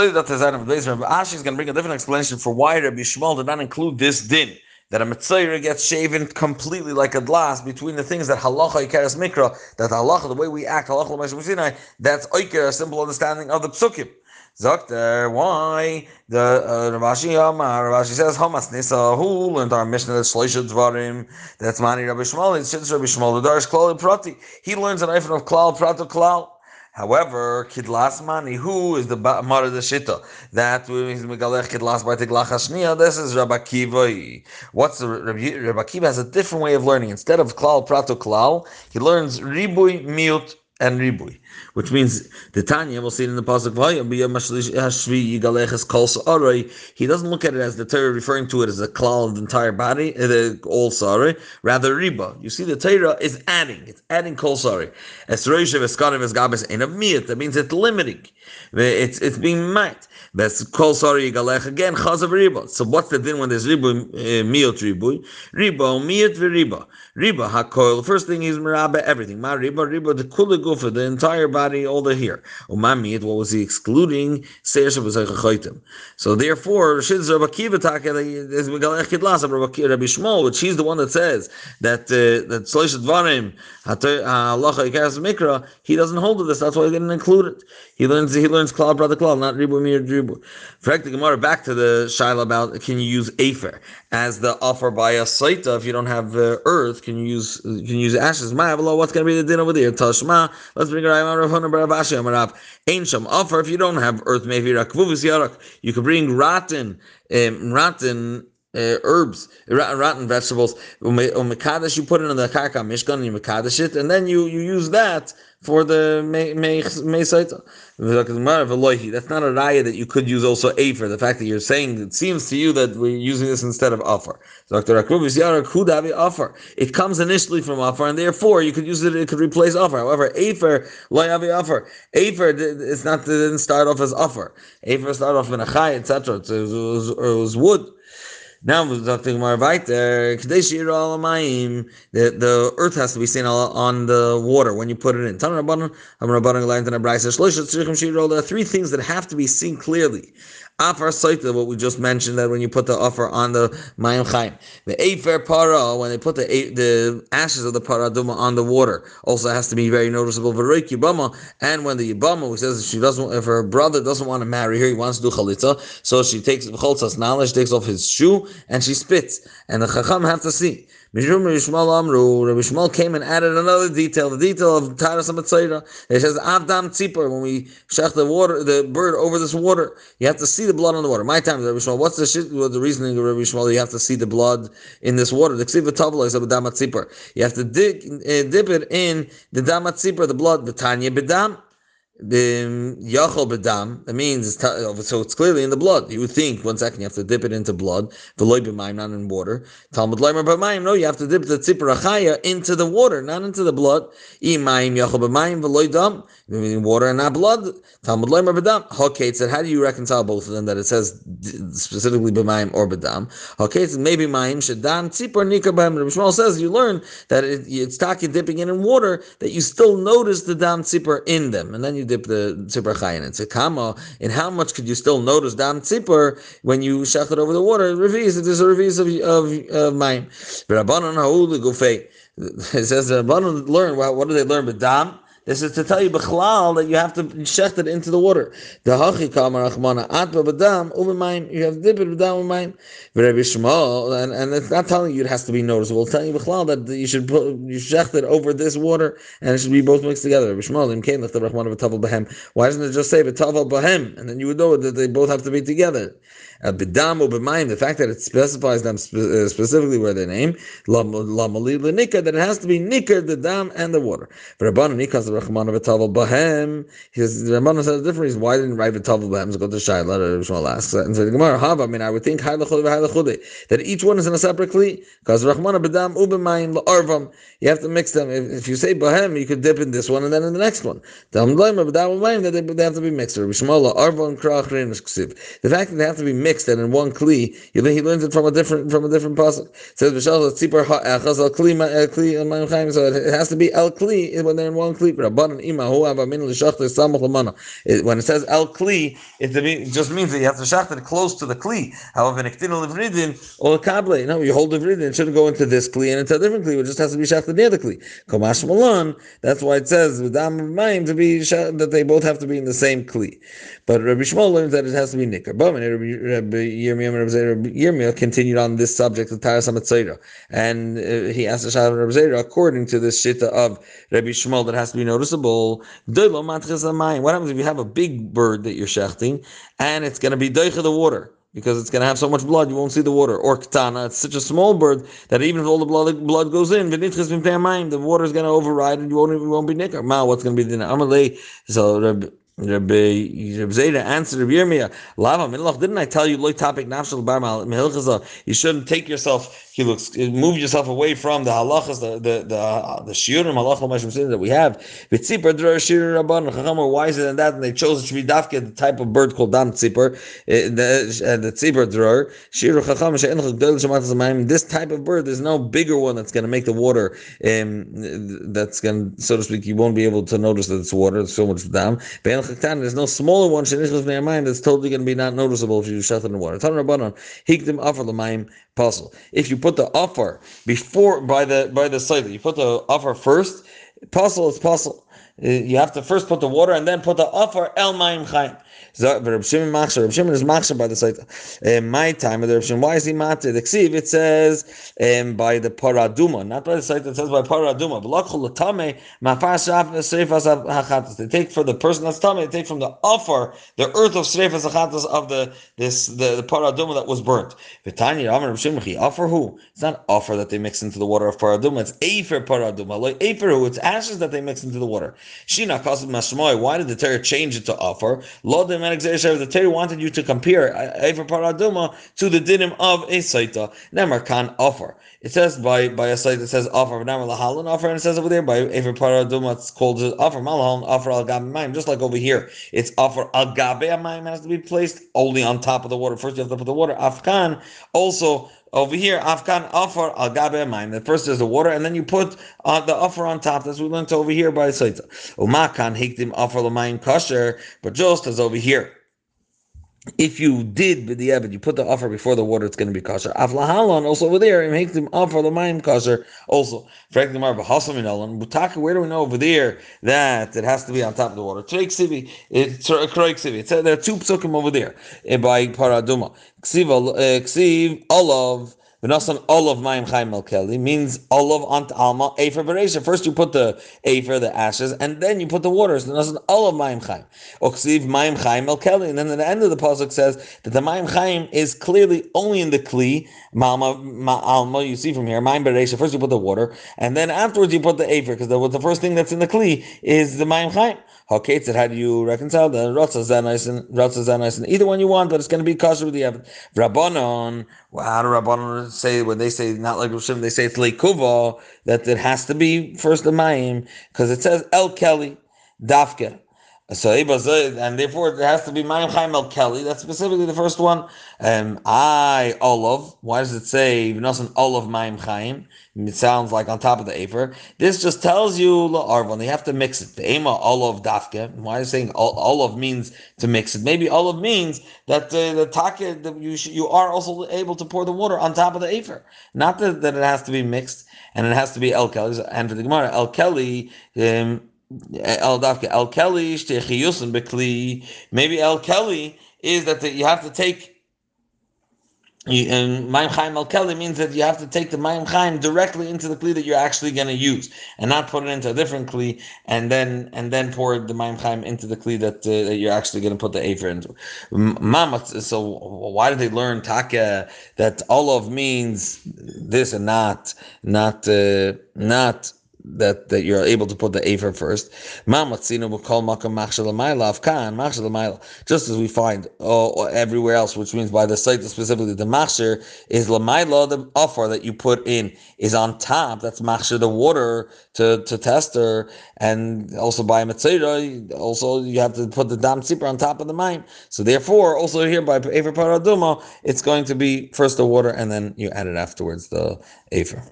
That is out of base. Rabbi Ashi is going to bring a different explanation for why Rabbi Shmuel did not include this din that a Metzayra gets shaven completely like a glass between the things that halacha ikaras mikra, that halacha, the way we act, halacha l'maish b'sinai, that's oikar, a simple understanding of the psukim. Zakter, why the Rav Ashi says Hamas Nisa, who learned our Mishnah that Shloisha Dvarim, that's Mani Rabbi Shmuel, it's Shitz Rabbi Shmuel, the Darish Klal Prati. He learns an ifan of Klal Prato Klal. However, Kidlas Mani, who is the Mara de Shita? That means Megalech Kidlas by Teglach Hashnia. This is Rabbi Akiva. Rabbi Akiva has a different way of learning. Instead of Klal Prato Klal, he learns Ribui Miut and Ribui, which means the Tanya, we'll see it in the pasuk. He doesn't look at it as the Torah referring to it as a klal of the entire body, the all sorry, rather riba. You see, the Torah is adding, it's adding kol sorry. That means it's limiting, it's being might. That's kol sorry yigalech again chaz of riba. So what's the din when there's riba miut riba miut v'riba riba hakoil? First thing is meraba everything. Ma riba the kulig. For the entire body, all the hair. Umamid, what was he excluding? So therefore, Shiz Rabbi Akiva is Megalech Kidlas of Rabbi Shmuel, which he's the one that says that Shloishet Dvarim Halacha Ikaras Mikra. He doesn't hold to this. That's why he didn't include it. He learns Klal Brother Klal, not Ribu Mir Ribu. Correct the Gemara back to the Shaila about can you use Afer as the offer by a Saita if you don't have earth? Can you use ashes? Ma'avlo, what's going to be the din over there? Tashma. Let's bring a Rav Huna Bar Rav Ashi Amarav. Ein sham offer if you don't have earth, maybe rakvuvus yarak. You could bring rotten herbs, rotten vegetables. Umekadash, you put it in the karka mishkan, you mekadash it, and then you use that for the meisaita. That's not a raya that you could use also afer. The fact that you're saying it seems to you that we're using this instead of offer. Dr. Rakvuvus yarak hudavi offer. It comes initially from offer, and therefore you could use it. It could replace offer. However, afer loyavi offer. Afer it's not didn't start off as offer. Afer started off in a chai, etc. It was wood. Now the earth has to be seen on the water when you put it in. There are three things that have to be seen clearly. Afar Saita, what we just mentioned, that when you put the offer on the Mayim Chaim. The Afer Para, when they put the ashes of the Para Duma on the water, also has to be very noticeable. V'roik Yibama, and when the Yibama, who says if her brother doesn't want to marry her, he wants to do Chalitza, so she takes Choltzas Nala, she takes off his shoe, and she spits. And the Chacham have to see. Mishum Rishmal Amru, Rabbi Shmuel came and added another detail, the detail of Taras HaMetzayra. It says, Avdam Tzipor, when we shech the bird over this water, you have to see the blood on the water. My time, Rabbi Shmuel. What's the reasoning of Rabbi Shmuel? You have to see the blood in this water. The ksiva tavla is of damat zipper. You have to dip it in the damat zipper, the blood. The tanya bedam, the yachol bedam. That means so it's clearly in the blood. You would think one second you have to dip it into blood. V'loy b'mayim, not in water. Talmud leimer b'mayim. No, you have to dip the zipper achaya into the water, not into the blood. Imayim yachol b'mayim v'loy dam. In water and not blood. Talmud leimer b'dam. Hakei said, how do you reconcile both of them? That it says specifically b'mayim or b'dam. Hakei said, maybe mayim shadam tzipor nikar b'mayim. Rabbi Shmuel says you learn that it's taki dipping it in water that you still notice the dam tzipor in them, and then you dip the tzipor chayin. It's a kama. And how much could you still notice dam tzipor when you shech it over the water? Revis. It is a revis of mayim. Rabbanon ha'ul legufei. It says the Rabbanon learn. What do they learn? B'dam. This is to tell you, Bechlal, that you have to shecht it into the water. The Hachi Kamar Achmana Atba Badam Ubemayim. You have to dip it Badam Ubemayim. Rabbi Shmuel, and it's not telling you it has to be noticeable. It's telling you, Bechlal, that you shecht it over this water, and it should be both mixed together. Rabbi Shmuel, Imkein Lech Rachmana B'Tavel B'hem. Why doesn't it just say B'Tavel B'hem? And then you would know that they both have to be together. B'dam Ubemayim. The fact that it specifies them specifically where they name Lamali L'Nikar, that it has to be Nikar, the dam and the water. Rabbanon Nikas. Rahman Vitaval Bahem. His Ramana said a different reason. Why didn't write Vitaval Bahem? So go to Shaila Rishmal asks that and said Gemara Hava. I mean, I would think that each one is in a separate kli. Because Rahmana Badam Ubemayim La'arvam. You have to mix them. If you say Bahem, you could dip in this one and then in the next one. They have to be mixed. The fact that they have to be mixed and in one kli, he learns it from a different pasuk. Says so it has to be al kli when they're in one kli. Rabbanan Ima Hu Avamin L'Shachta Samach L'Mana. When it says El Kli, it just means that you have to Shachta close to the Kli. However, Nektina Livridin or Kable, no, you hold Livridin, it shouldn't go into this Kli and into a different Kli. It just has to be Shachta near the Kli. Komash Malan. That's why it says V'dam Maim to be that they both have to be in the same Kli. But Rabbi Shmuel learns that it has to be Nikar. But Rabbi Yirmiyah continued on this subject of Taras HaMetzora, and he asked the Shah Rabbi Zera according to this Shitta of Rabbi Shmuel that has to be noticeable. What happens if you have a big bird that you're shechting and it's going to be doicha the water? Because it's going to have so much blood, you won't see the water. Or ketana, it's such a small bird that even if all the blood goes in, the water is going to override and you won't be nikar. Ma, what's going to be the amalei? So Rabbi Zera answered Rabbi Yirmiyah, Lava Milach, didn't I tell you loy topic nafshal bar mehilchaza? You shouldn't take yourself. He looks, move yourself away from the halachas, the shiurim halachal mashum sin that we have. V'tzipar drar shiur rabban chacham were wiser than that, and they chose it should be dafke the type of bird called dam tzipar, the tzipar drar shiur chacham she'en chagdol shemat zamayim. This type of bird, there's no bigger one that's going to make the water, that's going, so to speak, you won't be able to notice that it's water. There's so much dam. There's no smaller one that's totally going to be not noticeable if you shut in the water. If you put the offer before by the side, you put the offer first. Puzzle is puzzle. You have to first put the water and then put the offer el ma'im chayim. Reb Shimon is machsher by the site. In my time, Reb Shimon, why is he matir? The ksiv, it says by the paraduma, not by the site. It says by paraduma. B'lachol l'tamei mafas sreifas hachatas. They take for the person that's tamei. They take from the offer the earth of sreifas hachatas of the paraduma that was burnt. V'tanya Amar Reb Shimon, he offer who? It's not offer that they mix into the water of paraduma. It's efer paraduma. Like efer who? It's ashes that they mix into the water. Shina kasud mashmoi. Why did the Torah change it to offer? Lodem the Torah wanted you to compare Efer Paraduma to the dinim of a Saita. Nemar kan offer. It says by a Saita, it says offer. Nemar lahalan offer, and it says over there by Efer Paraduma it's called offer. Malahalan offer al gabe mayim. Just like over here, it's offer al gabe mayim has to be placed only on top of the water. First you have to put the water. Afkan also. Over here, Afkan offer al gabe mine. The first is the water, and then you put the offer on top. That's what we learned over here by Saita. Umakan hikdim offer l'mayim kosher, but just as over here. If you did b'diavad, you put the offer before the water, it's going to be kosher. Avlahalon also over there, and make them offer the mayim kosher also. Frankly, Mar b'hasam in Elon Butaka. Where do we know over there that it has to be on top of the water? Trei ksivi, it's kroik ksivi. It said there are two psukim over there by paraduma. Ksiv olav. V'nasan olav mayim chayim al keli means olav ant alma efer bereisha. First you put the efer, the ashes, and then you put the waters. V'nasan olav mayim chayim. Oksiv mayim chayim al keli. And then at the end of the pasuk says that the mayim chayim is clearly only in the kli. Ma'alma, you see from here, mayim bereisha. First you put the water, and then afterwards you put the efer, because the first thing that's in the kli is the mayim chayim. Okay, so how do you reconcile the Ratzazanais? Either one you want, but it's going to be kosher with the evidence. Rabbanon, how do Rabbanon say when they say not like Rav Shimon? They say it's leikuva that it has to be first the mayim because it says el keli dafke. So and therefore it has to be mayim chayim el keli. That's specifically the first one. I olav. Why does it say v'nasan olav mayim chayim? It sounds like on top of the afer. This just tells you la'arvon. They have to mix it. The ema olav dafke. Why are you saying olav means to mix it? Maybe olav means that the taka you are also able to pour the water on top of the afer. Not that it has to be mixed and it has to be el keli. And for the Gemara, el keli. El dafke el keli shtechiyusin bekli. Maybe el keli is that you have to take. And Mayim Chaim Al Keli means that you have to take the Mayim Chaim directly into the Kli that you're actually going to use, and not put it into a different Kli, and then pour the Mayim Chaim into the Kli that you're actually going to put the Afer into. So why did they learn Taka that Olav means this and not? That you're able to put the afer first. Just as we find everywhere else, which means by the site specifically, the machshir is l'mayla, the offer that you put in is on top. That's machshir, the water to tester, and also by metzira, also you have to put the dam tzipra on top of the mine. So therefore, also here by afer paraduma, it's going to be first the water and then you add it afterwards the afer.